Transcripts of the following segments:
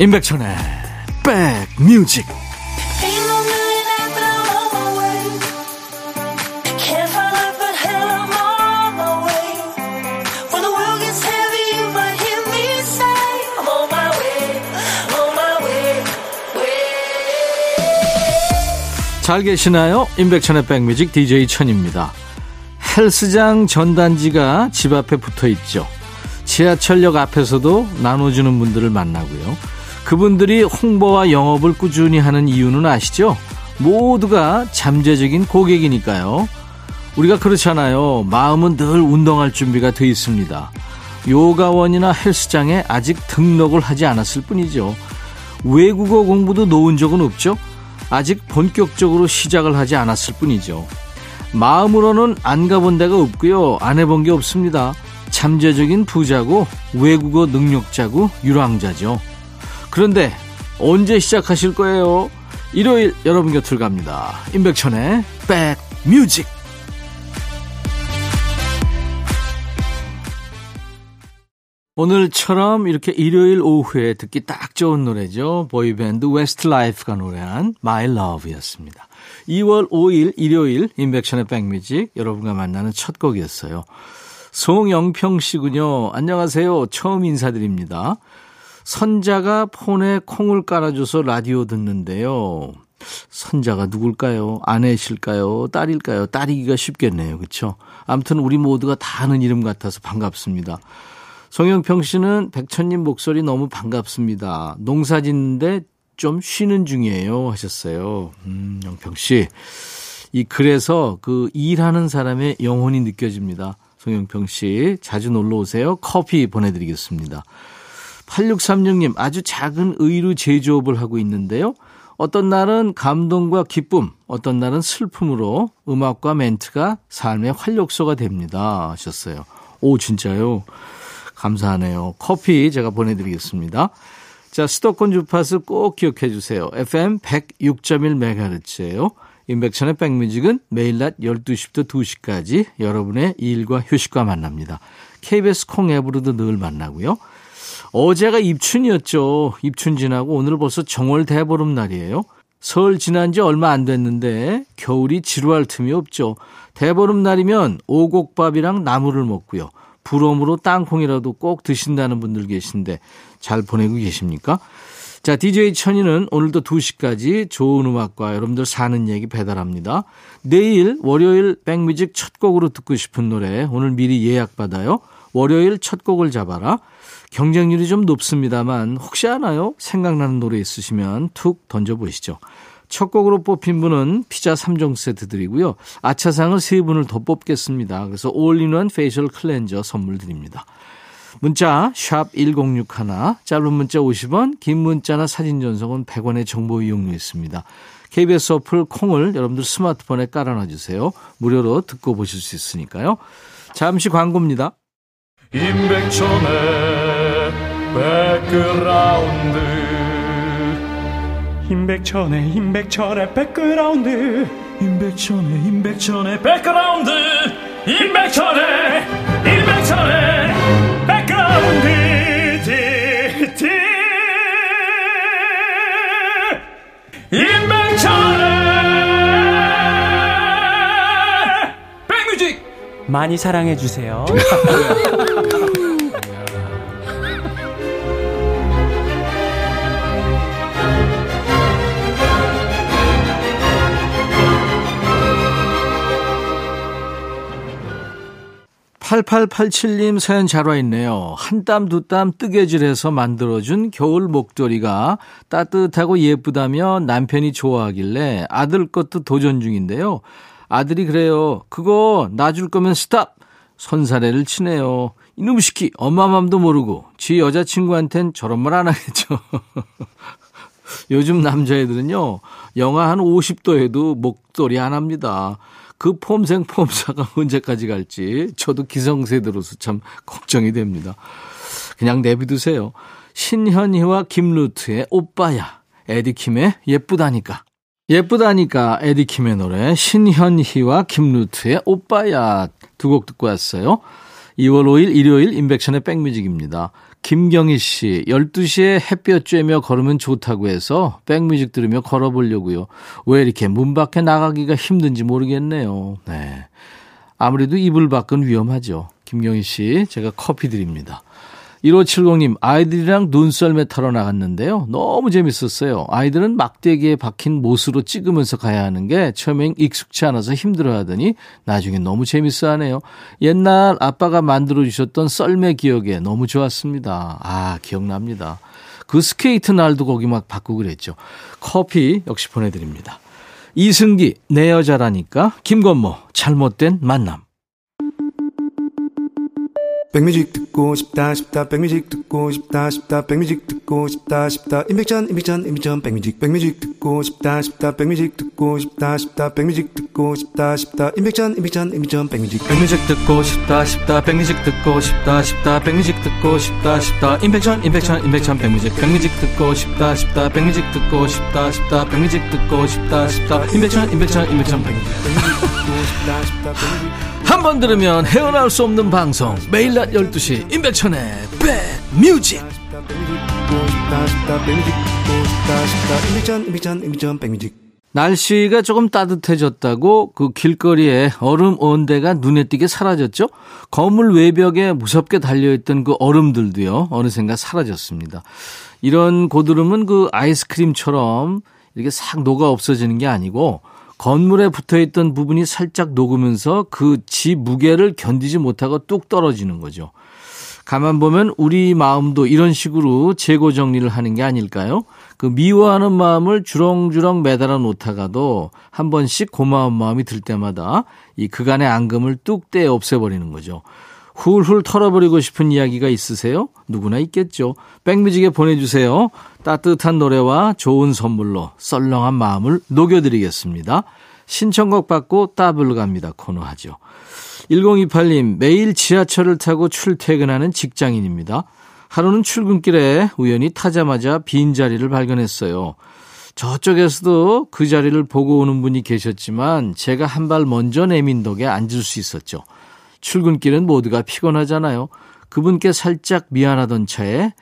임백천의 백뮤직. 잘 계시나요? 임백천의 백뮤직 DJ 천입니다. 헬스장 전단지가 집 앞에 붙어있죠. 지하철역 앞에서도 나눠주는 분들을 만나고요. 그분들이 홍보와 영업을 꾸준히 하는 이유는 아시죠? 모두가 잠재적인 고객이니까요. 우리가 그렇잖아요. 마음은 늘 운동할 준비가 돼 있습니다. 요가원이나 헬스장에 아직 등록을 하지 않았을 뿐이죠. 외국어 공부도 놓은 적은 없죠. 아직 본격적으로 시작을 하지 않았을 뿐이죠. 마음으로는 안 가본 데가 없고요. 안 해본 게 없습니다. 잠재적인 부자고 외국어 능력자고 유랑자죠. 그런데 언제 시작하실 거예요? 일요일 여러분 곁을 갑니다. 임백천의 백뮤직. 오늘처럼 이렇게 일요일 오후에 듣기 딱 좋은 노래죠. 보이밴드 웨스트라이프가 노래한 My Love였습니다. 2월 5일 일요일 임백천의 백뮤직 여러분과 만나는 첫 곡이었어요. 송영평 씨군요. 안녕하세요. 처음 인사드립니다. 선자가 폰에 콩을 깔아줘서 라디오 듣는데요. 선자가 누굴까요? 아내실까요? 딸일까요? 딸이기가 쉽겠네요. 그렇죠? 아무튼 우리 모두가 다 아는 이름 같아서 반갑습니다. 송영평 씨는 백천님 목소리 너무 반갑습니다. 농사 짓는데 좀 쉬는 중이에요 하셨어요. 영평 씨. 이 글에서 그 일하는 사람의 영혼이 느껴집니다. 송영평 씨 자주 놀러 오세요. 커피 보내드리겠습니다. 8636님 아주 작은 의류 제조업을 하고 있는데요. 어떤 날은 감동과 기쁨, 어떤 날은 슬픔으로 음악과 멘트가 삶의 활력소가 됩니다 하셨어요. 오 진짜요? 감사하네요. 커피 제가 보내드리겠습니다. 자, 수도권 주파수 꼭 기억해 주세요. FM 106.1MHz예요. 임백천의 백뮤직은 매일 낮 12시부터 2시까지 여러분의 일과 휴식과 만납니다. KBS 콩앱으로도 늘 만나고요. 어제가 입춘이었죠. 입춘 지나고 오늘 벌써 정월 대보름날이에요. 설 지난 지 얼마 안 됐는데 겨울이 지루할 틈이 없죠. 대보름날이면 오곡밥이랑 나물을 먹고요. 부럼으로 땅콩이라도 꼭 드신다는 분들 계신데 잘 보내고 계십니까? 자, DJ 천이는 오늘도 2시까지 좋은 음악과 여러분들 사는 얘기 배달합니다. 내일 월요일 백뮤직 첫 곡으로 듣고 싶은 노래 오늘 미리 예약받아요. 월요일 첫 곡을 잡아라. 경쟁률이 좀 높습니다만 혹시 아나요? 생각나는 노래 있으시면 툭 던져보시죠. 첫 곡으로 뽑힌 분은 피자 3종 세트 드리고요. 아차상을 3분을 더 뽑겠습니다. 그래서 올인원 페이셜 클렌저 선물 드립니다. 문자 샵 1061, 짧은 문자 50원, 긴 문자나 사진 전송은 100원의 정보 이용료 있습니다. KBS 어플 콩을 여러분들 스마트폰에 깔아놔주세요. 무료로 듣고 보실 수 있으니까요. 잠시 광고입니다. 임백천의 백그라운드, 임백천의 백그라운드, 임백천의 백그라운드, 임백천의 백그라운드, 디디 임백천의 백뮤직 많이 사랑해 주세요. (8887님) 사연 잘 와있네요. 한 땀 두 땀 뜨개질해서 만들어준 겨울 목도리가 따뜻하고 예쁘다며 남편이 좋아하길래 아들 것도 도전 중인데요. 아들이 그래요. 그거 놔줄 거면 스탑! 손사래를 치네요. 이놈 시키 엄마 맘도 모르고 지 여자친구한텐 저런 말 안 하겠죠. 요즘 남자애들은요. 영하 한 50도에도 목도리 안 합니다. 그 폼생 폼사가 언제까지 갈지 저도 기성세대로서 참 걱정이 됩니다. 그냥 내비두세요. 신현희와 김루트의 오빠야, 에디킴의 예쁘다니까. 예쁘다니까 에디킴의 노래 신현희와 김루트의 오빠야 두 곡 듣고 왔어요. 2월 5일 일요일 임백천의 백뮤직입니다. 김경희 씨, 12시에 햇볕 쬐며 걸으면 좋다고 해서 백뮤직 들으며 걸어보려고요. 왜 이렇게 문 밖에 나가기가 힘든지 모르겠네요. 네, 아무래도 이불 밖은 위험하죠. 김경희 씨, 제가 커피 드립니다. 1570님, 아이들이랑 눈썰매 타러 나갔는데요. 너무 재밌었어요. 아이들은 막대기에 박힌 못으로 찍으면서 가야 하는 게 처음엔 익숙치 않아서 힘들어하더니 나중에 너무 재밌어하네요. 옛날 아빠가 만들어주셨던 썰매 기억에 너무 좋았습니다. 아, 기억납니다. 그 스케이트 날도 거기 막 받고 그랬죠. 커피 역시 보내드립니다. 이승기, 내 여자라니까. 김건모, 잘못된 만남. 백뮤직 듣고 싶다 싶다 백뮤직 듣고 싶다 싶다 백뮤직 듣고 싶다 싶다 임백천 백뮤직 듣고 싶다 싶다 백뮤직 듣고 싶다 싶다 백뮤직 듣고 싶다 싶다 임백천 백뮤직 듣고 싶다 싶다 백뮤직 듣고 싶다 싶다 백뮤직 듣고 싶다 싶다 임백천 백뮤직 듣고 싶다 싶다 백뮤직 듣고 싶다 싶다 백뮤직 듣고 싶다 싶다 임백천 한 번 들으면 헤어나올 수 없는 방송 매일 낮 12시 임백천의 백뮤직. 날씨가 조금 따뜻해졌다고 그 길거리에 얼음 온대가 눈에 띄게 사라졌죠. 건물 외벽에 무섭게 달려있던 그 얼음들도요 어느샌가 사라졌습니다. 이런 고드름은 그 아이스크림처럼 이렇게 싹 녹아 없어지는 게 아니고 건물에 붙어있던 부분이 살짝 녹으면서 그 지 무게를 견디지 못하고 뚝 떨어지는 거죠. 가만 보면 우리 마음도 이런 식으로 재고 정리를 하는 게 아닐까요? 그 미워하는 마음을 주렁주렁 매달아 놓다가도 한 번씩 고마운 마음이 들 때마다 이 그간의 앙금을 뚝 떼 없애버리는 거죠. 훌훌 털어버리고 싶은 이야기가 있으세요? 누구나 있겠죠. 백뮤직에 보내주세요. 따뜻한 노래와 좋은 선물로 썰렁한 마음을 녹여드리겠습니다. 신청곡 받고 따블로 갑니다 코너 하죠. 1028님, 매일 지하철을 타고 출퇴근하는 직장인입니다. 하루는 출근길에 우연히 타자마자 빈자리를 발견했어요. 저쪽에서도 그 자리를 보고 오는 분이 계셨지만 제가 한 발 먼저 내민 덕에 앉을 수 있었죠. 출근길은 모두가 피곤하잖아요. 그분께 살짝 미안하던 차에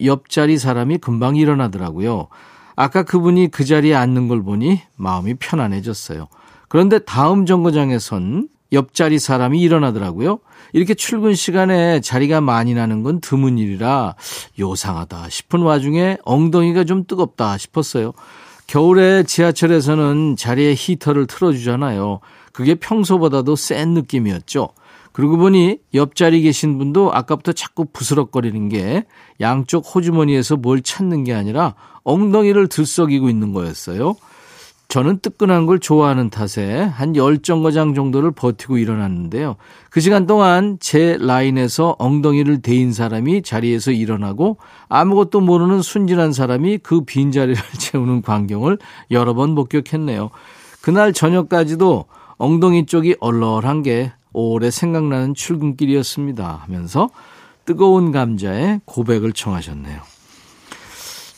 옆자리 사람이 금방 일어나더라고요. 아까 그분이 그 자리에 앉는 걸 보니 마음이 편안해졌어요. 그런데 다음 정거장에선 옆자리 사람이 일어나더라고요. 이렇게 출근 시간에 자리가 많이 나는 건 드문 일이라 요상하다 싶은 와중에 엉덩이가 좀 뜨겁다 싶었어요. 겨울에 지하철에서는 자리에 히터를 틀어주잖아요. 그게 평소보다도 센 느낌이었죠. 그러고 보니 옆자리 계신 분도 아까부터 자꾸 부스럭거리는 게 양쪽 호주머니에서 뭘 찾는 게 아니라 엉덩이를 들썩이고 있는 거였어요. 저는 뜨끈한 걸 좋아하는 탓에 한 10정거장 정도를 버티고 일어났는데요. 그 시간 동안 제 라인에서 엉덩이를 대인 사람이 자리에서 일어나고 아무것도 모르는 순진한 사람이 그 빈자리를 채우는 광경을 여러 번 목격했네요. 그날 저녁까지도 엉덩이 쪽이 얼얼한 게 오래 생각나는 출근길이었습니다 하면서 뜨거운 감자에 고백을 청하셨네요.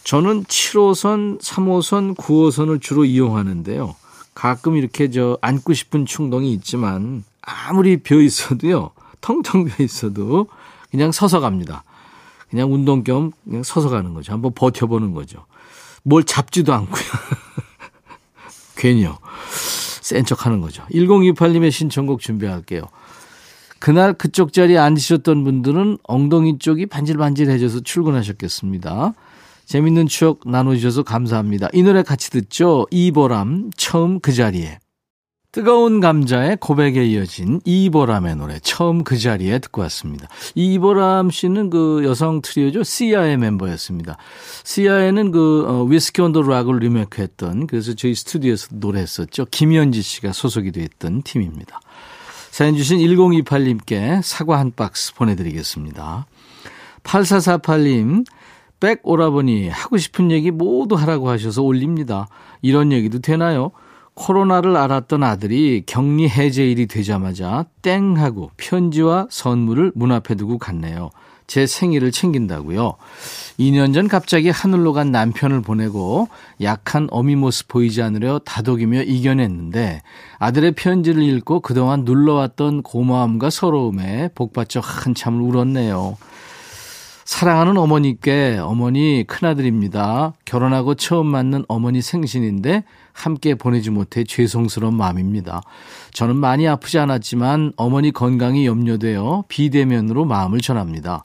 저는 7호선, 3호선, 9호선을 주로 이용하는데요. 가끔 이렇게 앉고 싶은 충동이 있지만 아무리 비어 있어도요. 텅텅 비어 있어도 그냥 서서 갑니다. 그냥 운동 겸 그냥 서서 가는 거죠. 한번 버텨보는 거죠. 뭘 잡지도 않고요. 괜히요. 센 척하는 거죠. 1028님의 신청곡 준비할게요. 그날 그쪽 자리에 앉으셨던 분들은 엉덩이 쪽이 반질반질해져서 출근하셨겠습니다. 재밌는 추억 나눠주셔서 감사합니다. 이 노래 같이 듣죠. 이보람, 처음 그 자리에. 뜨거운 감자의 고백에 이어진 이보람의 노래 처음 그 자리에 듣고 왔습니다. 이보람 씨는 그 여성 트리오죠. 시아의 멤버였습니다. 시아에는 그 위스키 온 더 락을 리메이크했던, 그래서 저희 스튜디오에서 노래했었죠. 김현지 씨가 소속이 되었던 팀입니다. 사연 주신 1028님께 사과 한 박스 보내드리겠습니다. 8448님, 백 오라버니 하고 싶은 얘기 모두 하라고 하셔서 올립니다. 이런 얘기도 되나요? 코로나를 앓았던 아들이 격리 해제일이 되자마자 땡 하고 편지와 선물을 문 앞에 두고 갔네요. 제 생일을 챙긴다고요. 2년 전 갑자기 하늘로 간 남편을 보내고 약한 어미 모습 보이지 않으려 다독이며 이겨냈는데 아들의 편지를 읽고 그동안 눌러왔던 고마움과 서러움에 복받쳐 한참을 울었네요. 사랑하는 어머니께 어머니 큰아들입니다. 결혼하고 처음 맞는 어머니 생신인데 함께 보내지 못해 죄송스러운 마음입니다. 저는 많이 아프지 않았지만 어머니 건강이 염려되어 비대면으로 마음을 전합니다.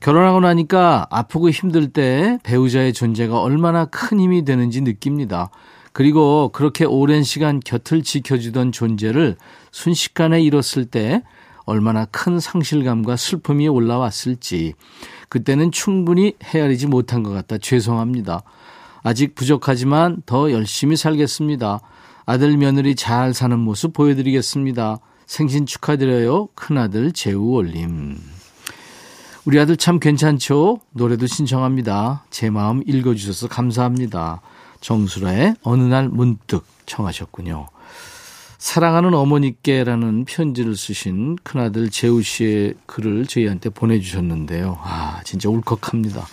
결혼하고 나니까 아프고 힘들 때 배우자의 존재가 얼마나 큰 힘이 되는지 느낍니다. 그리고 그렇게 오랜 시간 곁을 지켜주던 존재를 순식간에 잃었을 때 얼마나 큰 상실감과 슬픔이 올라왔을지 그때는 충분히 헤아리지 못한 것 같아 죄송합니다. 아직 부족하지만 더 열심히 살겠습니다. 아들 며느리 잘 사는 모습 보여드리겠습니다. 생신 축하드려요. 큰아들 재우 올림. 우리 아들 참 괜찮죠? 노래도 신청합니다. 제 마음 읽어주셔서 감사합니다. 정수라의 어느 날 문득 청하셨군요. 사랑하는 어머니께라는 편지를 쓰신 큰아들 재우 씨의 글을 저희한테 보내주셨는데요. 아, 진짜 울컥합니다.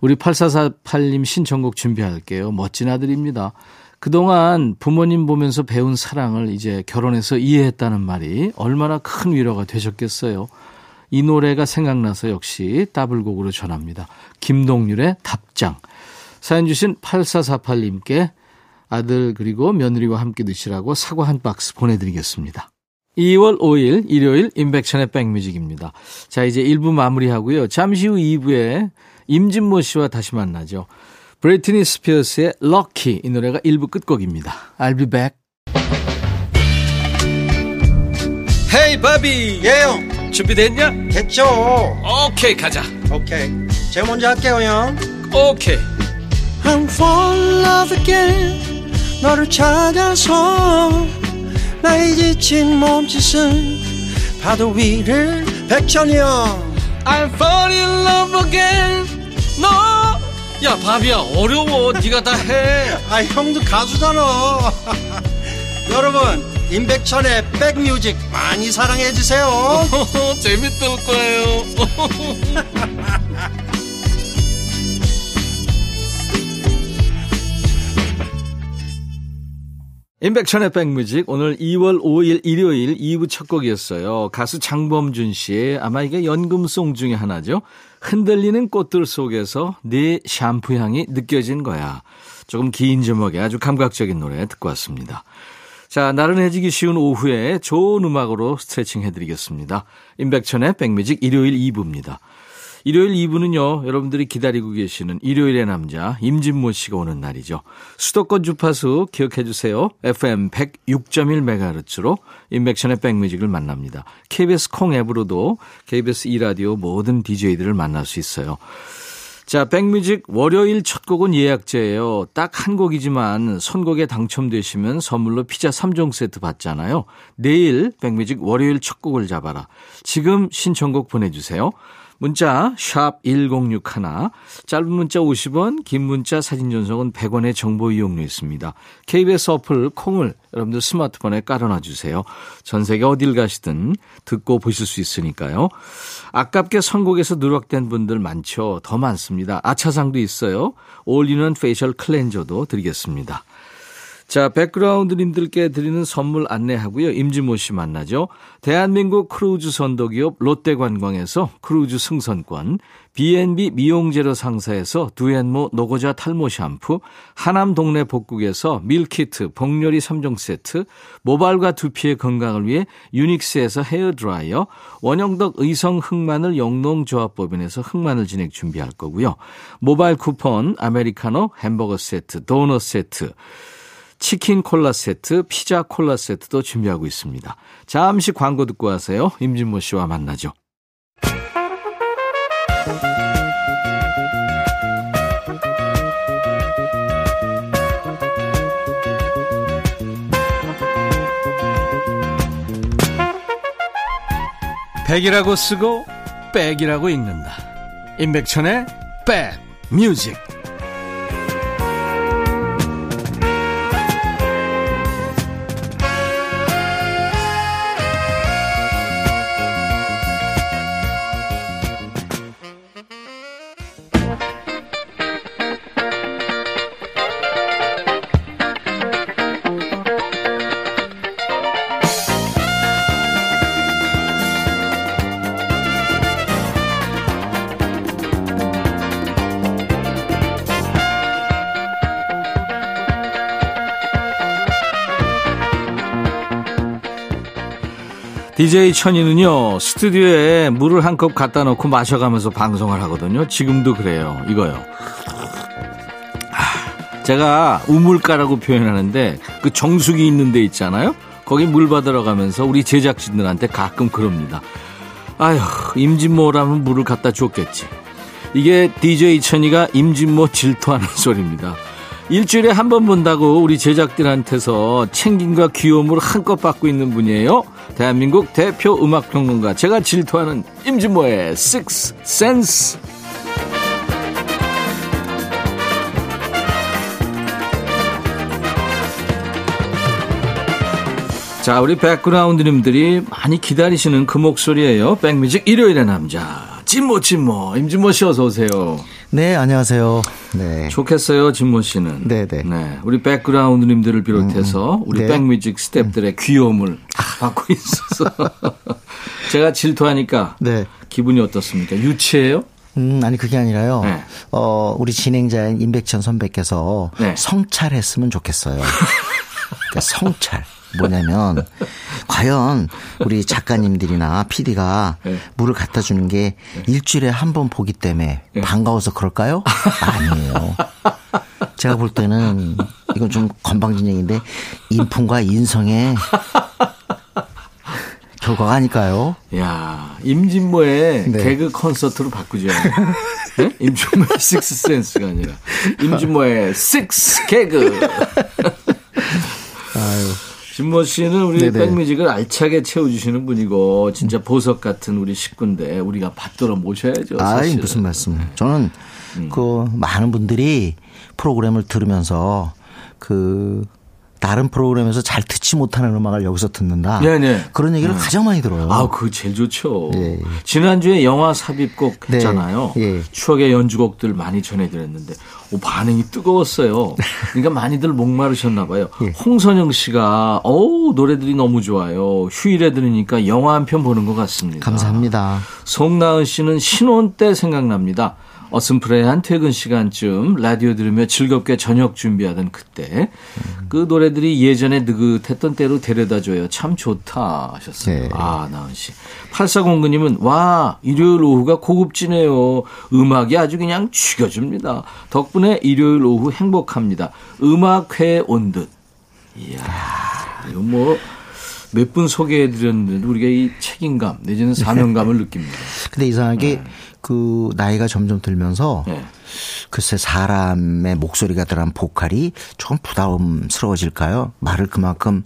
우리 8448님 신청곡 준비할게요. 멋진 아들입니다. 그동안 부모님 보면서 배운 사랑을 이제 결혼해서 이해했다는 말이 얼마나 큰 위로가 되셨겠어요. 이 노래가 생각나서 역시 따블곡으로 전합니다. 김동률의 답장. 사연 주신 8448님께 아들 그리고 며느리와 함께 드시라고 사과 한 박스 보내드리겠습니다. 2월 5일 일요일 임백천의 백뮤직입니다. 자, 이제 1부 마무리하고요. 잠시 후 2부에 임진모 씨와 다시 만나죠. 브리트니 스피어스의 럭키, 이 노래가 1부 끝곡입니다. I'll be back. 헤이 바비. 예영, 준비됐냐? 됐죠. 오케이, 가자. 오케이, 제가 먼저 할게요 형. 오케이. I'm fall in love again. 너를 찾아서 나의 지친 몸짓은 파도 위를 백천이 형. I'm fall in love again. 너. No. 야 바비야, 어려워. 네가 다 해. 아 형도 가수잖아. 여러분 임백천의 백뮤직 많이 사랑해 주세요. 재밌을 거예요. 임백천의 백뮤직, 오늘 2월 5일 일요일 2부 첫 곡이었어요. 가수 장범준 씨의, 아마 이게 연금송 중에 하나죠. 흔들리는 꽃들 속에서 네 샴푸 향이 느껴진 거야. 조금 긴 제목의 아주 감각적인 노래 듣고 왔습니다. 자, 나른해지기 쉬운 오후에 좋은 음악으로 스트레칭 해드리겠습니다. 임백천의 백뮤직 일요일 2부입니다. 일요일 2부는요, 여러분들이 기다리고 계시는 일요일의 남자 임진모 씨가 오는 날이죠. 수도권 주파수 기억해 주세요. FM 106.1MHz로 임백천의 백뮤직을 만납니다. KBS 콩 앱으로도 KBS 2라디오 모든 DJ들을 만날 수 있어요. 자, 백뮤직 월요일 첫 곡은 예약제예요. 딱 한 곡이지만 선곡에 당첨되시면 선물로 피자 3종 세트 받잖아요. 내일 백뮤직 월요일 첫 곡을 잡아라. 지금 신청곡 보내주세요. 문자 샵 1061, 짧은 문자 50원, 긴 문자 사진 전송은 100원의 정보 이용료 있습니다. KBS 어플 콩을 여러분들 스마트폰에 깔아놔주세요. 전 세계 어딜 가시든 듣고 보실 수 있으니까요. 아깝게 선곡에서 누락된 분들 많죠. 더 많습니다. 아차상도 있어요. 올리는 페이셜 클렌저도 드리겠습니다. 자, 백그라운드님들께 드리는 선물 안내하고요. 임진모 씨 만나죠. 대한민국 크루즈 선도기업 롯데관광에서 크루즈 승선권, B&B 미용재료 상사에서 두앤모 노고자 탈모 샴푸, 하남 동네 복국에서 밀키트, 복요리 3종 세트, 모발과 두피의 건강을 위해 유닉스에서 헤어드라이어, 원형덕 의성 흑마늘 영농조합법인에서 흑마늘 진액 준비할 거고요. 모바일 쿠폰, 아메리카노, 햄버거 세트, 도넛 세트, 치킨 콜라 세트, 피자 콜라 세트도 준비하고 있습니다. 잠시 광고 듣고 와서요, 임진모 씨와 만나죠. 백이라고 쓰고 백이라고 읽는다. 임백천의 백 뮤직. DJ 천이는요, 스튜디오에 물을 한 컵 갖다 놓고 마셔가면서 방송을 하거든요. 지금도 그래요. 이거요. 제가 우물가라고 표현하는데 그 정수기 있는 데 있잖아요. 거기 물 받으러 가면서 우리 제작진들한테 가끔 그럽니다. 아휴, 임진모라면 물을 갖다 줬겠지. 이게 DJ 천이가 임진모 질투하는 소리입니다. 일주일에 한 번 본다고 우리 제작들한테서 챙김과 귀여움을 한껏 받고 있는 분이에요. 대한민국 대표 음악평론가, 제가 질투하는 임진모의 Six Sense. 자, 우리 백그라운드님들이 많이 기다리시는 그 목소리예요. 백뮤직 일요일의 남자. 진모. 임진모 씨 어서 오세요. 네, 안녕하세요. 네. 좋겠어요, 진모 씨는. 네네. 네, 우리 백그라운드님들을 비롯해서 우리 네. 백뮤직 스태프들의 귀여움을 받고 있어서 제가 질투하니까 네. 기분이 어떻습니까? 유치해요? 아니 그게 아니라요. 네. 우리 진행자인 임백천 선배께서 네. 성찰했으면 좋겠어요. 그러니까 성찰. 뭐냐면 과연 우리 작가님들이나 PD가 네. 물을 갖다 주는 게 네. 일주일에 한 번 보기 때문에 네. 반가워서 그럴까요? 아니에요. 제가 볼 때는 이건 좀 건방진 얘기인데 인품과 인성의 결과가 아닐까요? 야, 임진모의 네. 개그 콘서트로 바꾸죠. 네? 임진모의 식스 센스가 아니라 임진모의 식스 개그. 아유. 진모 씨는 우리 백뮤직을 알차게 채워주시는 분이고 진짜 보석 같은 우리 식구인데 우리가 받들어 모셔야죠. 아이, 무슨 말씀. 저는 그 많은 분들이 프로그램을 들으면서 그 다른 프로그램에서 잘 듣지 못하는 음악을 여기서 듣는다. 네네. 그런 얘기를 가장 많이 들어요. 아, 그거 제일 좋죠. 예. 지난주에 영화 삽입곡 네. 했잖아요. 예. 추억의 연주곡들 많이 전해드렸는데 반응이 뜨거웠어요. 그러니까 많이들 목마르셨나 봐요. 예. 홍선영 씨가 노래들이 너무 좋아요. 휴일에 들으니까 영화 한 편 보는 것 같습니다. 감사합니다. 송나은 씨는 신혼 때 생각납니다. 어슴프레한 퇴근 시간쯤 라디오 들으며 즐겁게 저녁 준비하던 그때 그 노래들이 예전에 느긋했던 때로 데려다줘요. 참 좋다 하셨어요. 네. 아, 나은씨. 8409님은 와, 일요일 오후가 고급지네요. 음악이 아주 그냥 죽여줍니다. 덕분에 일요일 오후 행복합니다. 음악회에 온 듯. 이야, 이거 뭐. 몇 분 소개해드렸는데 우리가 이 책임감 내지는 사명감을 느낍니다. 근데 이상하게 그 나이가 점점 들면서 글쎄 사람의 목소리가 들어간 보컬이 조금 부담스러워질까요? 말을 그만큼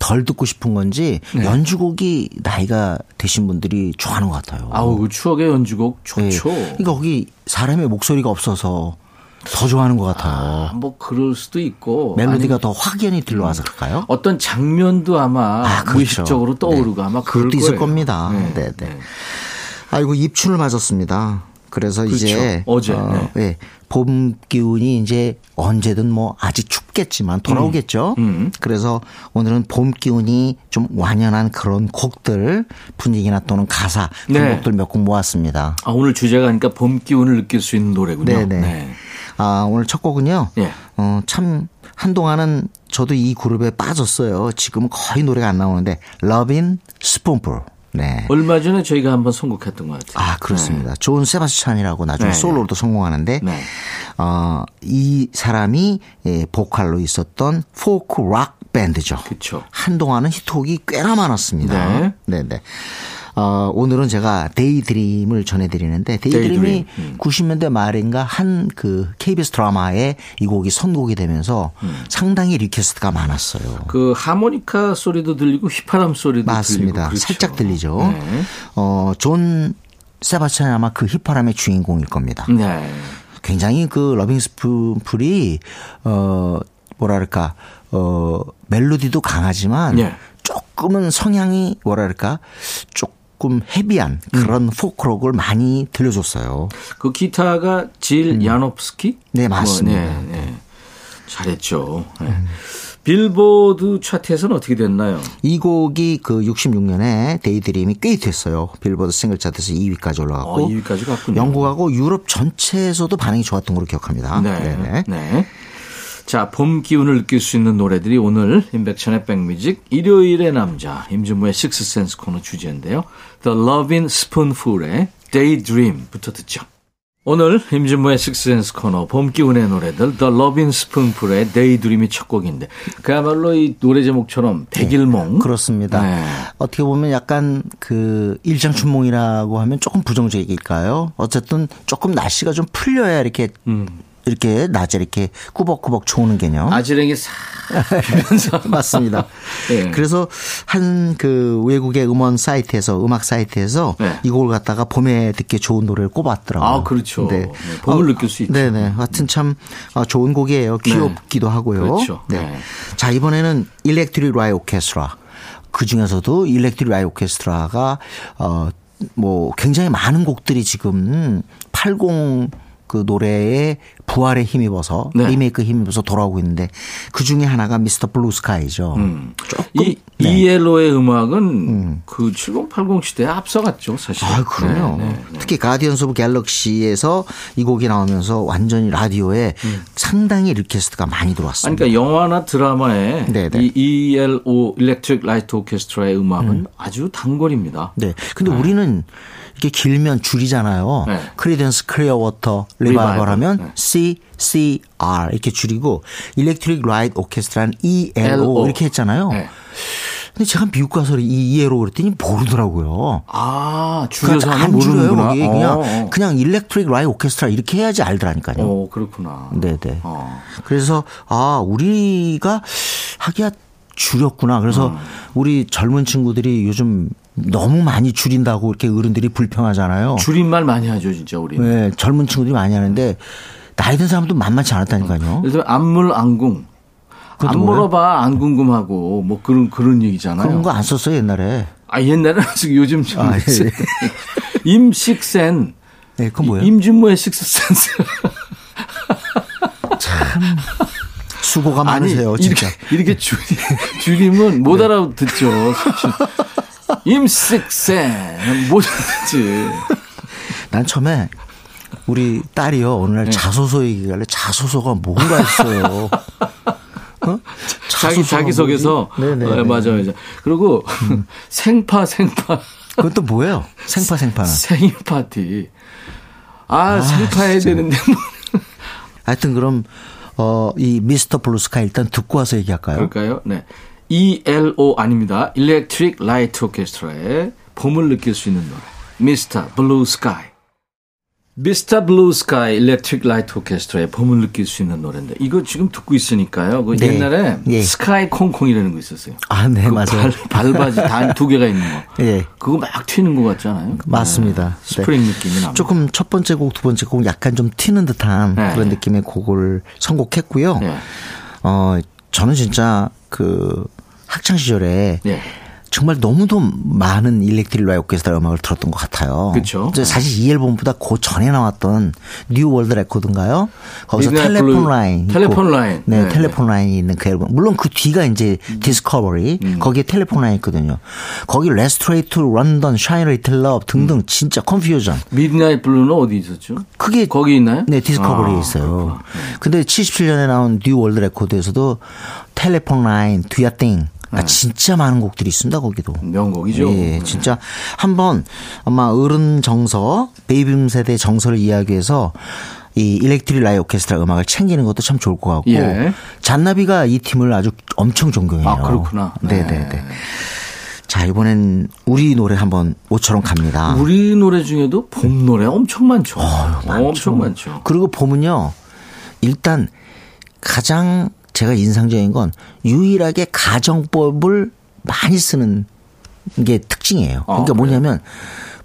덜 듣고 싶은 건지 연주곡이 나이가 드신 분들이 좋아하는 것 같아요. 아우, 그 추억의 연주곡 좋죠. 네. 그러니까 거기 사람의 목소리가 없어서 더 좋아하는 것 같아요. 아, 뭐 그럴 수도 있고 멜로디가 더 확연히 들려와서 그럴까요? 어떤 장면도 아마 그렇죠. 무의식적으로 떠오르고 네. 아마 그럴 거예요. 있을 겁니다. 네. 네. 네. 아이고, 입춘을 맞았습니다. 그래서 그렇죠. 이제 어제 네. 봄 기운이 이제 언제든 뭐 아직 춥겠지만 돌아오겠죠. 그래서 오늘은 봄 기운이 좀 완연한 그런 곡들, 분위기나 또는 가사 그런 네. 곡들 몇 곡 모았습니다. 아, 오늘 주제가 그러니까 봄 기운을 느낄 수 있는 노래군요. 네네. 네. 아, 오늘 첫 곡은요. 예. 참 한동안은 저도 이 그룹에 빠졌어요. 지금은 거의 노래가 안 나오는데 Lovin' Spoonful. 네. 얼마 전에 저희가 한번 선곡했던 것 같아요. 아, 그렇습니다. 네. 존 세바스찬이라고 나중에 네. 솔로로도 성공하는데 네. 이 사람이 보컬로 있었던 포크 락 밴드죠. 그렇죠. 한동안은 히트곡이 꽤나 많았습니다. 네. 네네. 오늘은 제가 데이드림을 전해드리는데 데이드림이 90년대 말인가 한 그 KBS 드라마에 이 곡이 선곡이 되면서 상당히 리퀘스트가 많았어요. 그 하모니카 소리도 들리고 휘파람 소리도 맞습니다. 들리고. 맞습니다. 그렇죠. 살짝 들리죠. 네. 존 세바스찬이 아마 그 휘파람의 주인공일 겁니다. 네. 굉장히 그 러빙 스푼풀이 뭐랄까 멜로디도 강하지만 네. 조금은 성향이 뭐랄까 조금 헤비한 그런 포크록을 많이 들려줬어요. 그 기타가 질 야노프스키? 네, 맞습니다. 네, 네. 잘했죠. 네. 빌보드 차트에서는 어떻게 됐나요? 이 곡이 그 66년에 데이드림이 꽤 됐어요. 빌보드 싱글 차트에서 2위까지 올라갔고 2위까지 갔군요. 영국하고 유럽 전체에서도 반응이 좋았던 걸로 기억합니다. 네. 네네. 네. 자, 봄 기운을 느낄 수 있는 노래들이 오늘 임백천의 백뮤직 일요일의 남자 임진모의 식스센스 코너 주제인데요. The Lovin' Spoonful의 Daydream부터 듣죠. 오늘 임진모의 식스센스 코너 봄 기운의 노래들 The Lovin' Spoonful의 Daydream이 첫 곡인데 그야말로 이 노래 제목처럼 백일몽. 네, 그렇습니다. 네. 어떻게 보면 약간 그 일장춘몽이라고 하면 조금 부정적일까요? 어쨌든 조금 날씨가 좀 풀려야 이렇게 낮에 이렇게 꾸벅꾸벅 좋은 개념. 아지랭이 싹 하면서. 맞습니다. 네. 그래서 한 그 외국의 음악 사이트에서 네. 이 곡을 갖다가 봄에 듣기 좋은 노래를 꼽았더라고요. 아, 그렇죠. 네. 네. 봄을 느낄 수 있죠. 네네. 하여튼 참 좋은 곡이에요. 귀엽기도 하고요. 네. 그렇죠. 네. 네. 자, 이번에는 Electric Light Orchestra. 그 중에서도 Electric Light Orchestra가 굉장히 많은 곡들이 지금 80 그 노래의 부활에 힘입어서 네. 리메이크 힘입어서 돌아오고 있는데 그 중에 하나가 미스터 블루 스카이죠. ELO의 음악은 그 70, 80 시대에 앞서갔죠, 사실. 아, 그럼요. 네, 네, 네. 특히 가디언스 오브 갤럭시에서 이 곡이 나오면서 완전히 라디오에 상당히 리퀘스트가 많이 들어왔습니다. 그러니까 영화나 드라마에 이 ELO 일렉트릭 라이트 오케스트라의 음악은 아주 단골입니다. 네. 근데 우리는 이렇게 길면 줄이잖아요. 네. 크리던스 클리어워터 리바이벌 하면 네. CCR 이렇게 줄이고 일렉트릭 라이트 오케스트라는 ELO 이렇게 했잖아요. 네. 근데 제가 미국 가서 이 ELO 그랬더니 모르더라고요. 아, 줄여서 하면 모르는구나. 그냥 일렉트릭 라이트 오케스트라 이렇게 해야지 알더라니까요. 오, 그렇구나. 네네. 그래서 우리가 하기야 줄였구나. 그래서 우리 젊은 친구들이 요즘 너무 많이 줄인다고 이렇게 어른들이 불평하잖아요. 줄임말 많이 하죠, 진짜 우리는. 네, 젊은 친구들이 많이 하는데 나이 든 사람도 만만치 않았다니까요. 예를 들어 안물안궁. 안 물어봐, 안 궁금하고 뭐 그런 얘기잖아요. 그런 거 안 썼어요 옛날에. 아, 옛날에는 요즘 좀 예. 임식센. 네, 그건 뭐예요? 임진모의 식스센스. 참. 수고가 많으세요, 아니, 진짜. 이렇게 줄임은 네. 못 알아듣죠. 임식센 못 알아듣지. 난 처음에 우리 딸이요 어느 날 네. 자소서 얘기하길래 자소서가 뭔가 했어요. 어? 자기소개서. 네네. 맞아요. 그리고 생파. 그건 또 뭐예요? 생파. 생일파티. 생파 해야 되는데. 하여튼 그럼, 이 미스터 블루스카 일단 듣고 와서 얘기할까요? 그럴까요? 네. ELO 아닙니다. Electric Light Orchestra의 봄을 느낄 수 있는 노래. 미스터 블루스카이. 미스터 블루 스카이 일렉트릭 라이트 오케스트라의 봄을 느낄 수 있는 노래인데 이거 지금 듣고 있으니까요. 그 네. 옛날에 예. 스카이 콩콩이라는 거 있었어요. 아, 네, 그 맞아요. 발바지 단 2개가 있는 거. 예. 그거 막 튀는 것 같잖아요. 맞습니다. 네. 스프링 네. 느낌이 납니다. 조금 첫 번째 곡, 두 번째 곡 약간 좀 튀는 듯한 네. 그런 느낌의 곡을 선곡했고요. 네. 저는 진짜 그 학창 시절에. 네. 정말 너무도 많은 일렉트릭 라이트 오케스트라 음악을 들었던 것 같아요. 그렇죠. 사실 이 앨범보다 그 전에 나왔던 뉴 월드 레코드인가요? 거기서 텔레폰 라인. 네, 네, 텔레폰 라인이 있는 그 앨범. 물론 그 뒤가 이제 디스커버리. 거기에 텔레폰 라인이 있거든요. 거기 레스트레이 투 런던, 샤인 리틀 러브 등등 진짜 컨퓨전. 미드나잇 블루는 어디 있었죠? 그게 거기 있나요? 네, 디스커버리에 있어요. 네. 근데 77년에 나온 뉴 월드 레코드에서도 텔레폰 라인, Do Your Thing. 네. 진짜 많은 곡들이 있습니다, 거기도. 명곡이죠. 예, 진짜 한번 아마 어른 정서, 베이비붐 세대의 정서를 이야기해서 이 일렉트릭 라이트 오케스트라 음악을 챙기는 것도 참 좋을 것 같고 예. 잔나비가 이 팀을 아주 엄청 존경해요. 아, 그렇구나. 네. 자, 이번엔 우리 노래 한번 모처럼 갑니다. 우리 노래 중에도 봄 노래 엄청 많죠. 엄청 많죠. 그리고 봄은요, 일단 가장 제가 인상적인 건 유일하게 가정법을 많이 쓰는 게 특징이에요. 그러니까 뭐냐면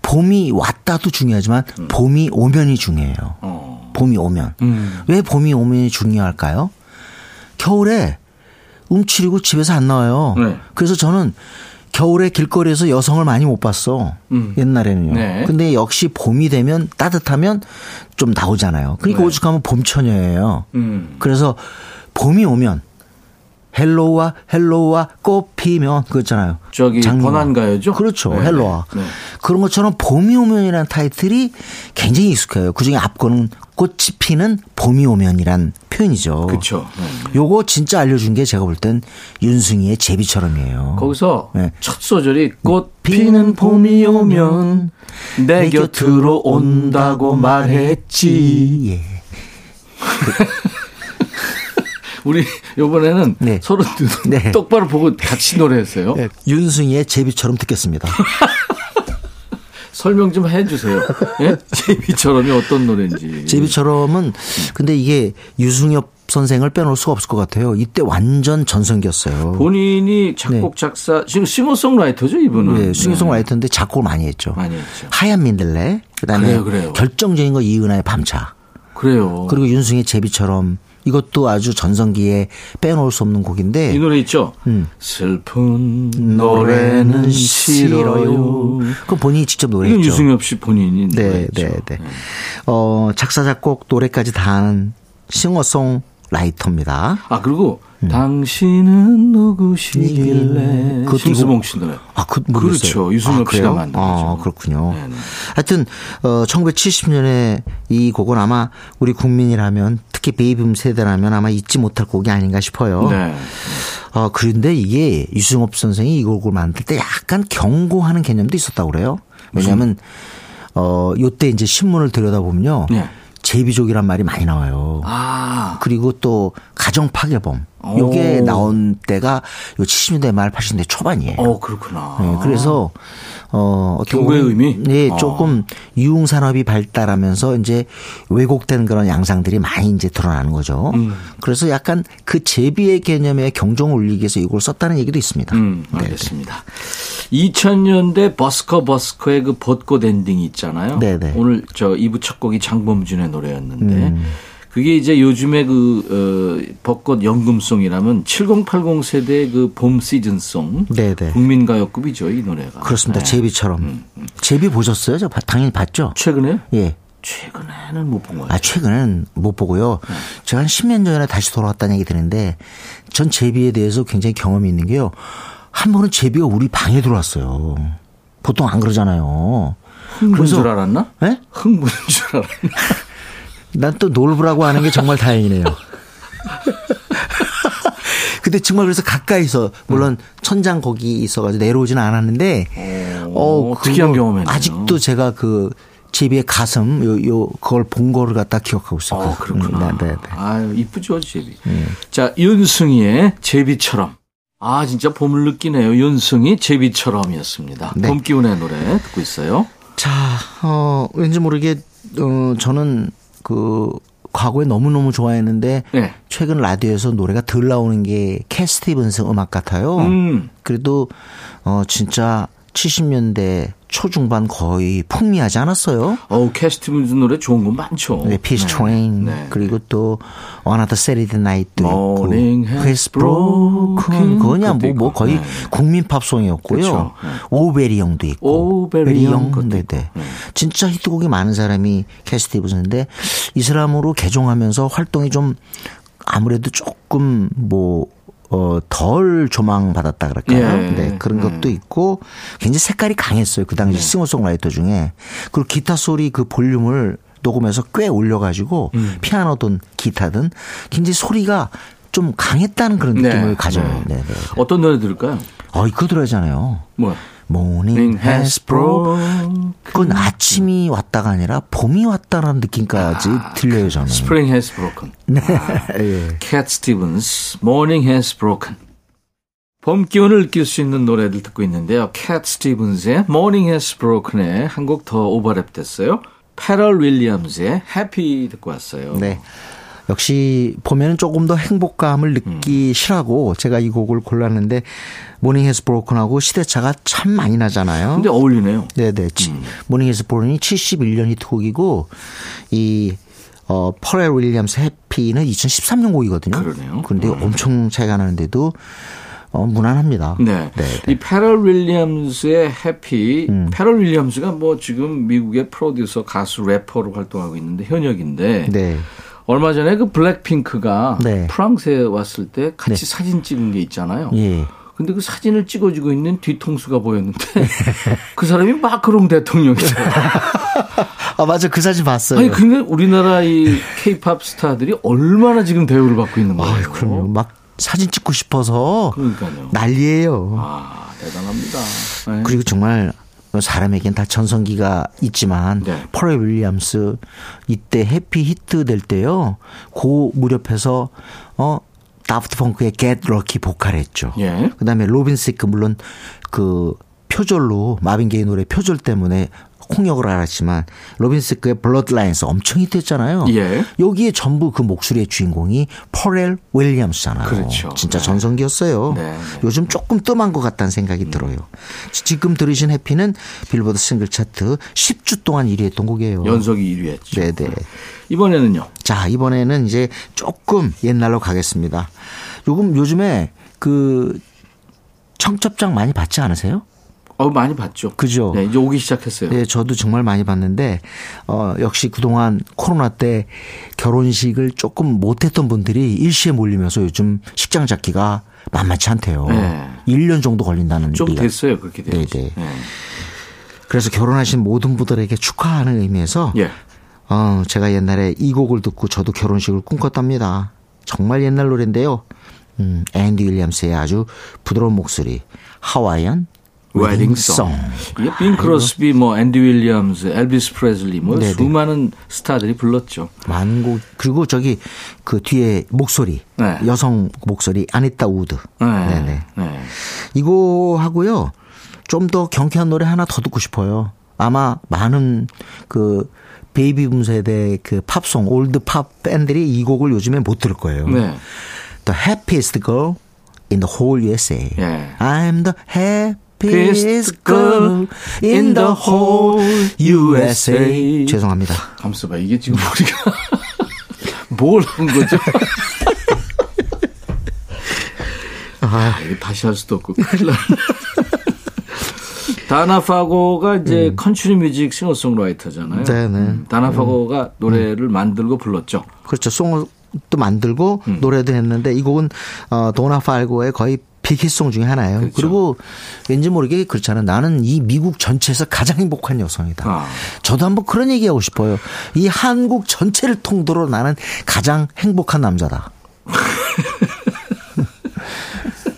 봄이 왔다도 중요하지만 봄이 오면이 중요해요. 봄이 오면. 왜 봄이 오면이 중요할까요? 겨울에 움츠리고 집에서 안 나와요. 네. 그래서 저는 겨울에 길거리에서 여성을 많이 못 봤어. 옛날에는요. 네. 근데 역시 봄이 되면 따뜻하면 좀 나오잖아요. 그러니까 네. 오죽하면 봄처녀예요. 그래서 봄이 오면 헬로와 헬로와 꽃 피면 그거 있잖아요. 저기 번안가요죠? 그렇죠. 네. 헬로와. 네. 그런 것처럼 봄이 오면이라는 타이틀이 굉장히 익숙해요. 그중에 앞거는 꽃이 피는 봄이 오면이란 표현이죠. 그렇죠. 네. 요거 진짜 알려준 게 제가 볼 땐 윤승희의 제비처럼이에요. 거기서 네. 첫 소절이 꽃 피는 봄이 오면 내 곁으로 온다고 말했지. 예. 우리 이번에는 네. 서로 네. 똑바로 보고 같이 노래했어요. 네. 윤승희의 제비처럼 듣겠습니다. 설명 좀 해주세요. 네? 제비처럼이 어떤 노래인지. 제비처럼은 근데 이게 유승엽 선생을 빼놓을 수가 없을 것 같아요. 이때 완전 전성기였어요. 본인이 작곡 작사 지금 싱어송라이터죠 이분은. 네, 싱어송라이터인데 작곡을 많이 했죠. 많이 했죠. 하얀 민들레 그다음에 그래요. 결정적인 거 이은하의 밤차. 그래요. 그리고 윤승희의 제비처럼. 이것도 아주 전성기에 빼놓을 수 없는 곡인데 이 노래 있죠. 슬픈 노래는 싫어요. 그건 본인이 직접 노래했죠. 이건 유승엽 씨 본인이 노래했죠. 네. 작사 작곡 노래까지 다 하는 싱어송라이터입니다. 아 그리고 당신은 누구시길래 신수봉 씨 노래. 아, 그 그렇죠. 유승엽 씨가 만든 거죠. 아, 그렇군요. 네네. 하여튼 1970년에 이 곡은 아마 우리 국민이라면 특히 베이비붐 세대라면 아마 잊지 못할 곡이 아닌가 싶어요. 네. 그런데 이게 유승엽 선생이 이 곡을 만들 때 약간 경고하는 개념도 있었다고 그래요. 왜냐하면 요때 이제 신문을 들여다보면요. 네. 제비족이란 말이 많이 나와요. 아. 그리고 또 가정파괴범. 요게 나온 때가 요 70년대 말 80년대 초반이에요. 그렇구나. 네, 그래서 경고의 의미? 네, 조금 유흥 산업이 발달하면서 이제 왜곡된 그런 양상들이 많이 이제 드러나는 거죠. 그래서 약간 그 제비의 개념에 경종을 울리기 위해서 이걸 썼다는 얘기도 있습니다. 알겠습니다. 네네. 2000년대 버스커의 그 벚꽃 엔딩이 있잖아요. 네네. 오늘 저 2부 첫 곡이 장범준의 노래였는데. 그게 이제 요즘에 벚꽃 연금송이라면 7080 세대의 그 봄 시즌송. 네네. 국민가요급이죠, 이 노래가. 그렇습니다. 네. 제비처럼. 제비 보셨어요? 저 당연히 봤죠? 최근에요? 예. 최근에는 못 본 거예요. 아, 최근에는 못 보고요. 네. 제가 한 10년 전에 다시 돌아왔다는 얘기 드는데 전 제비에 대해서 굉장히 경험이 있는 게요. 한 번은 제비가 우리 방에 들어왔어요. 보통 안 그러잖아요. 흥분인 줄 알았나? 예? 네? 흥분인 줄 알았나? 난 또 놀부라고 하는 게 정말 다행이네요. 근데 정말 그래서 가까이서 물론 천장 거기 있어가지고 내려오지는 않았는데 특이한 경험이네요. 아직도 제가 그 제비의 가슴 그걸 본 거를 갖다 기억하고 있어요. 그렇구나. 네. 아유 이쁘죠 제비. 자 윤승희의 제비처럼. 아 진짜 봄을 느끼네요. 윤승희 제비처럼이었습니다. 네. 봄 기운의 노래 듣고 있어요. 자 왠지 모르게 저는 그 과거에 너무너무 좋아했는데 네. 최근 라디오에서 노래가 덜 나오는 게 캣 스티븐스 음악 같아요. 그래도 진짜 70년대 초중반 거의 풍미하지 않았어요. 캣 스티븐스 노래 좋은 건 많죠. 네, 피스 트레인 네. 그리고 또 Another Saturday Night도 있고 Morning Has Broken 그거냐 뭐 거의 네. 국민 팝송이었고요. 그렇죠. 네. 오베리 형도 있고 오베리 형 네. 진짜 히트곡이 많은 사람이 캣 스티븐스인데 이 사람으로 개종하면서 활동이 좀 아무래도 조금 뭐 덜 조망받았다 그럴까요? 예. 네, 그런 것도 있고 굉장히 색깔이 강했어요. 그 당시 싱어송라이터 중에. 그리고 기타 소리 그 볼륨을 녹음해서 꽤 올려가지고 피아노든 기타든 굉장히 소리가 좀 강했다는 그런 느낌을 가져요. 네. 어떤 노래 들을까요? 이거 들어야잖아요. 뭐야? Morning has broken. 그건 아침이 왔다가 아니라 봄이 왔다라는 느낌까지 들려요 저는. Spring has broken. 네. 예. Cat Stevens, Morning has broken. 봄 기운을 느낄 수 있는 노래들 듣고 있는데요. Cat Stevens의 Morning has broken에 한 곡 더 오버랩 됐어요. Pharrell Williams의 Happy 듣고 왔어요. 네. 역시 보면 조금 더 행복감을 느끼시라고 제가 이 곡을 골랐는데 모닝 해스 브로큰하고 시대차가 참 많이 나잖아요. 근데 어울리네요. 네네. 모닝 해스 브로큰이 71년 히트곡이고 이 퍼렐 윌리엄스 해피는 2013년 곡이거든요. 그러네요. 그런데 엄청 차이가 나는데도 무난합니다. 네. 이 페럴 윌리엄스의 해피. 페럴 윌리엄스가 뭐 지금 미국의 프로듀서 가수 래퍼로 활동하고 있는데 현역인데. 네. 얼마 전에 그 블랙핑크가 네. 프랑스에 왔을 때 같이 네. 사진 찍은 게 있잖아요. 예. 근데 그 사진을 찍어주고 있는 뒤통수가 보였는데 그 사람이 마크롱 대통령이잖아요. 아, 맞아. 그 사진 봤어요. 아니, 근데 우리나라 이 K-POP 스타들이 얼마나 지금 대우를 받고 있는 거예요. 아유, 그럼요. 막 사진 찍고 싶어서 그러니까요. 난리예요. 아, 대단합니다. 네. 그리고 정말 사람에겐 다 전성기가 있지만 네. 퍼렐 윌리엄스 이때 해피 히트 될 때요. 그 무렵에서 다프트 펑크의 Get Lucky 보컬했죠. 예. 그다음에 로빈 시크 물론 그 표절로 마빈 게이 노래 표절 때문에 홍역을 알았지만 로빈 시크의 블러드라인스 엄청 히트했잖아요. 예. 여기에 전부 그 목소리의 주인공이 퍼렐 윌리엄스잖아요. 그렇죠. 진짜 네. 전성기였어요. 네. 요즘 조금 뜸한 것 같다는 생각이 들어요. 지금 들으신 해피는 빌보드 싱글 차트 10주 동안 1위했던 곡이에요. 연속이 1위했죠. 네네. 이번에는요? 자, 이번에는 이제 조금 옛날로 가겠습니다. 요즘에 그 청첩장 많이 받지 않으세요? 많이 봤죠. 그죠. 네, 이제 오기 시작했어요. 네, 저도 정말 많이 봤는데, 역시 그동안 코로나 때 결혼식을 조금 못했던 분들이 일시에 몰리면서 요즘 식장 잡기가 만만치 않대요. 네. 1년 정도 걸린다는 좀 얘기가. 됐어요. 그렇게 됐죠. 네네. 네. 그래서 결혼하신 모든 분들에게 축하하는 의미에서, 예. 제가 옛날에 이 곡을 듣고 저도 결혼식을 꿈꿨답니다. 정말 옛날 노래인데요. 앤디 윌리엄스의 아주 부드러운 목소리, 하와이안 웨딩송. 빈 크로스비, 앤디 윌리엄스, 엘비스 프레슬리, 네네. 수많은 스타들이 불렀죠. 많은 곡. 그리고 그 뒤에 목소리, 네. 여성 목소리, 아니타 우드. 네. 네네. 네. 이거 하고요. 좀 더 경쾌한 노래 하나 더 듣고 싶어요. 아마 많은 베이비붐 세대 팝송, 올드 팝 밴들이 이 곡을 요즘에 못 들을 거예요. 네. The Happiest Girl in the Whole USA. 네. I'm the Happiest. Happiest girl in the whole USA. 죄송합니다. 감수 봐. 이게 지금 우리가 뭘 한 거죠? 이거 다시 할 수도 없고. 큰일 났네. 다나 파고가 이제 컨트리 뮤직 싱어송라이터잖아요. 네네. 다나 파고가 노래를 만들고 불렀죠. 그렇죠. 송도 만들고 노래도 했는데 이 곡은 도나 파고의 거의 빅히트송 중에 하나예요. 그렇죠. 그리고 왠지 모르게 그렇잖아요. 나는 이 미국 전체에서 가장 행복한 여성이다. 저도 한번 그런 얘기하고 싶어요. 이 한국 전체를 통틀어 나는 가장 행복한 남자다.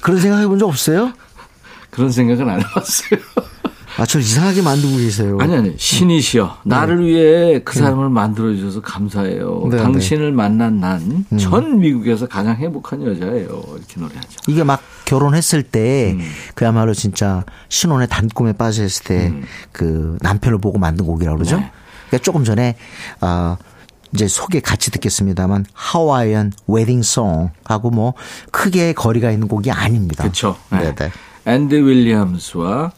그런 생각해본 적 없어요? 그런 생각은 안 해봤어요. 저 이상하게 만들고 계세요. 아니. 신이시여. 나를 위해 그 사람을 만들어주셔서 감사해요. 네, 당신을 만난 난 전 미국에서 가장 행복한 여자예요. 이렇게 노래하죠. 이게 막 결혼했을 때 그야말로 진짜 신혼의 단꿈에 빠졌을 때 그 남편을 보고 만든 곡이라고 그러죠. 네. 그러니까 조금 전에 이제 소개 같이 듣겠습니다만 하와이안 웨딩송하고 뭐 크게 거리가 있는 곡이 아닙니다. 그렇죠. 네. 네. 앤디 윌리엄스와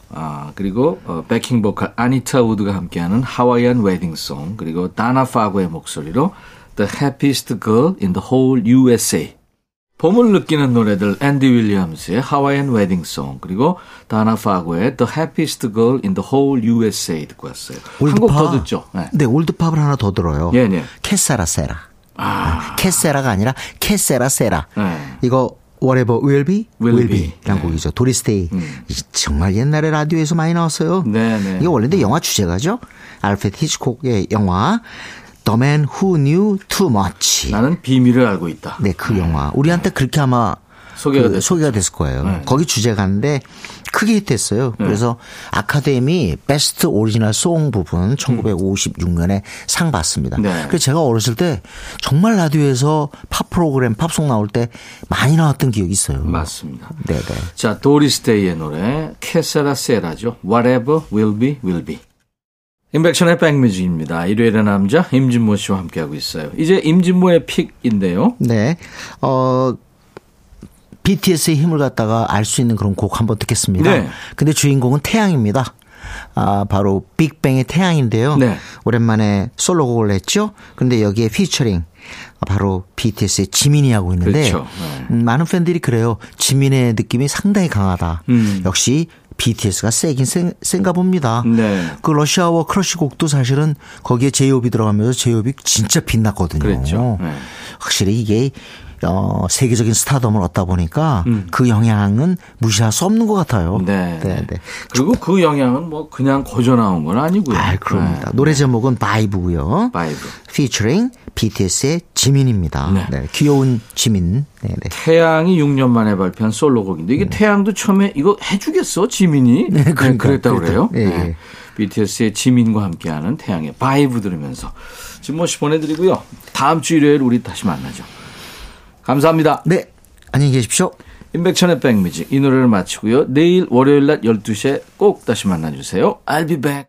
그리고 백킹 보컬 아니타 우드가 함께하는 하와이안 웨딩송 그리고 다나 파고의 목소리로 The Happiest Girl in the Whole USA. 봄을 느끼는 노래들 앤디 윌리엄스의 하와이안 웨딩송 그리고 다나 파고의 The Happiest Girl in the Whole USA 듣고 왔어요. 한 곡 더 듣죠? 네. 네, 올드팝을 하나 더 들어요. 네. 캐세라 세라. 캐세라가 아니라 캐세라 세라. 네. 이거 Whatever will be. 이란 곡이죠. 도리스데이. 정말 옛날에 라디오에서 많이 나왔어요. 네. 이게 원래인데 영화 주제가죠. 알프레드 히치콕의 영화 The Man Who Knew Too Much. 나는 비밀을 알고 있다. 네, 그 영화. 우리한테 그렇게 아마 소개가 됐을 거예요. 네. 거기 주제가인데 크게 히트했어요. 네. 그래서 아카데미 베스트 오리지널 송 부분 1956년에 상 받습니다. 네. 그래서 제가 어렸을 때 정말 라디오에서 팝 프로그램 팝송 나올 때 많이 나왔던 기억이 있어요. 맞습니다. 네네. 자, 도리스 데이의 노래 캐세라 세라죠. Whatever will be will be. 임백천의 백뮤직입니다. 일요일의 남자 임진모 씨와 함께하고 있어요. 이제 임진모의 픽인데요. 네. BTS의 힘을 갖다가 알 수 있는 그런 곡 한번 듣겠습니다. 네. 근데 주인공은 태양입니다. 바로 빅뱅의 태양인데요. 네. 오랜만에 솔로곡을 냈죠. 그런데 여기에 피처링 바로 BTS의 지민이 하고 있는데 그렇죠. 네. 많은 팬들이 그래요. 지민의 느낌이 상당히 강하다. 역시 BTS가 세긴 센가 봅니다. 네. 그 러시아워 크러쉬 곡도 사실은 거기에 제이홉이 들어가면서 제이홉이 진짜 빛났거든요. 그렇죠. 네. 확실히 이게 세계적인 스타덤을 얻다 보니까 그 영향은 무시할 수 없는 것 같아요. 네. 네, 네. 그리고 그 영향은 뭐 그냥 거저 나온 건 아니고요. 아, 그렇습니다. 네. 노래 제목은 바이브고요. 바이브. 피처링 BTS의 지민입니다. 네. 네. 귀여운 지민. 네, 네. 태양이 6년 만에 발표한 솔로곡인데 이게 태양도 처음에 이거 해주겠어 지민이? 네, 그러니까, 네, 그랬다고 그래요. 네. 네. BTS의 지민과 함께하는 태양의 바이브 들으면서 진모 씨 보내드리고요. 다음 주 일요일 우리 다시 만나죠. 감사합니다. 네. 안녕히 계십시오. 임백천의 백뮤직 이 노래를 마치고요. 내일 월요일 낮 12시에 꼭 다시 만나주세요. I'll be back.